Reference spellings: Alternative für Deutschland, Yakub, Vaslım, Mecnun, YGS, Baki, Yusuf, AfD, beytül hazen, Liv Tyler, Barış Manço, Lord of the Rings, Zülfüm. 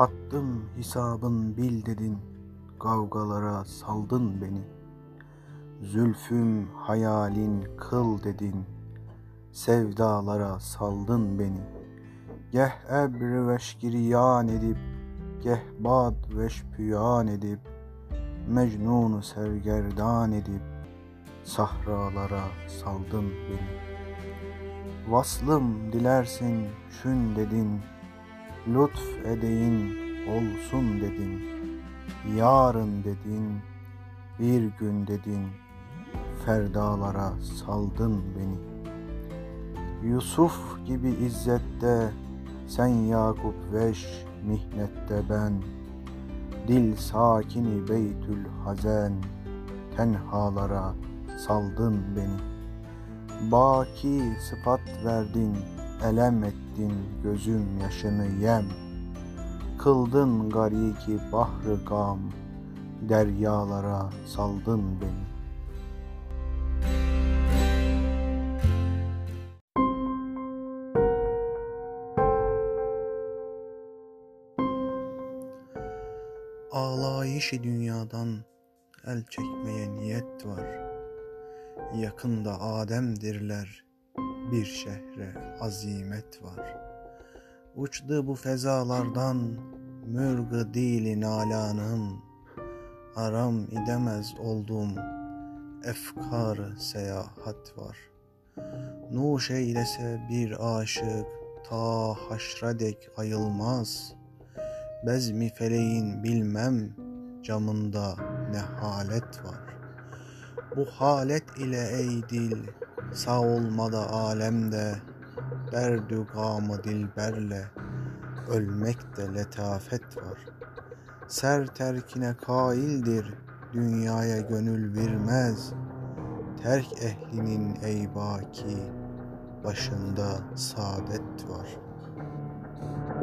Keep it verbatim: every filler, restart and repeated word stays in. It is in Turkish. hattım hesabın bil dedin, kavgalara saldın beni. Zülfüm hayalin kıl dedin, sevdalara saldın beni. Geh ebr veşkiriyan edip, geh bad veşpüyan edip, mecnunu sergerdan edip, sahralara saldın beni. Vaslım dilersin şün dedin, lütf edeyin olsun dedin, yarın dedin, bir gün dedin, ferdalara saldın beni. Yusuf gibi izzette, sen Yakub veş mihnette ben, dil sakini beytül hazen, tenhalara saldın beni. Baki sıfat verdin, elem ettin gözüm yaşını yem, kıldın gariki bahr-ı gam, deryalara saldın beni. Ağlayışı dünyadan el çekmeye niyet var, yakında Adem'dirler, bir şehre azimet var. Uçtu bu fezalardan mürgü dili nalanım, aram idemez oldum, efkar seyahat var. Nuş eylese bir aşık, ta haşra dek ayılmaz, bezmi feleğin bilmem, camında ne halet var. Bu halet ile ey dil, sağ olmada alemde, derdü gamı dilberle, ölmekte letafet var. Ser terkine kaildir, dünyaya gönül vermez, terk ehlinin ey baki, başında saadet var.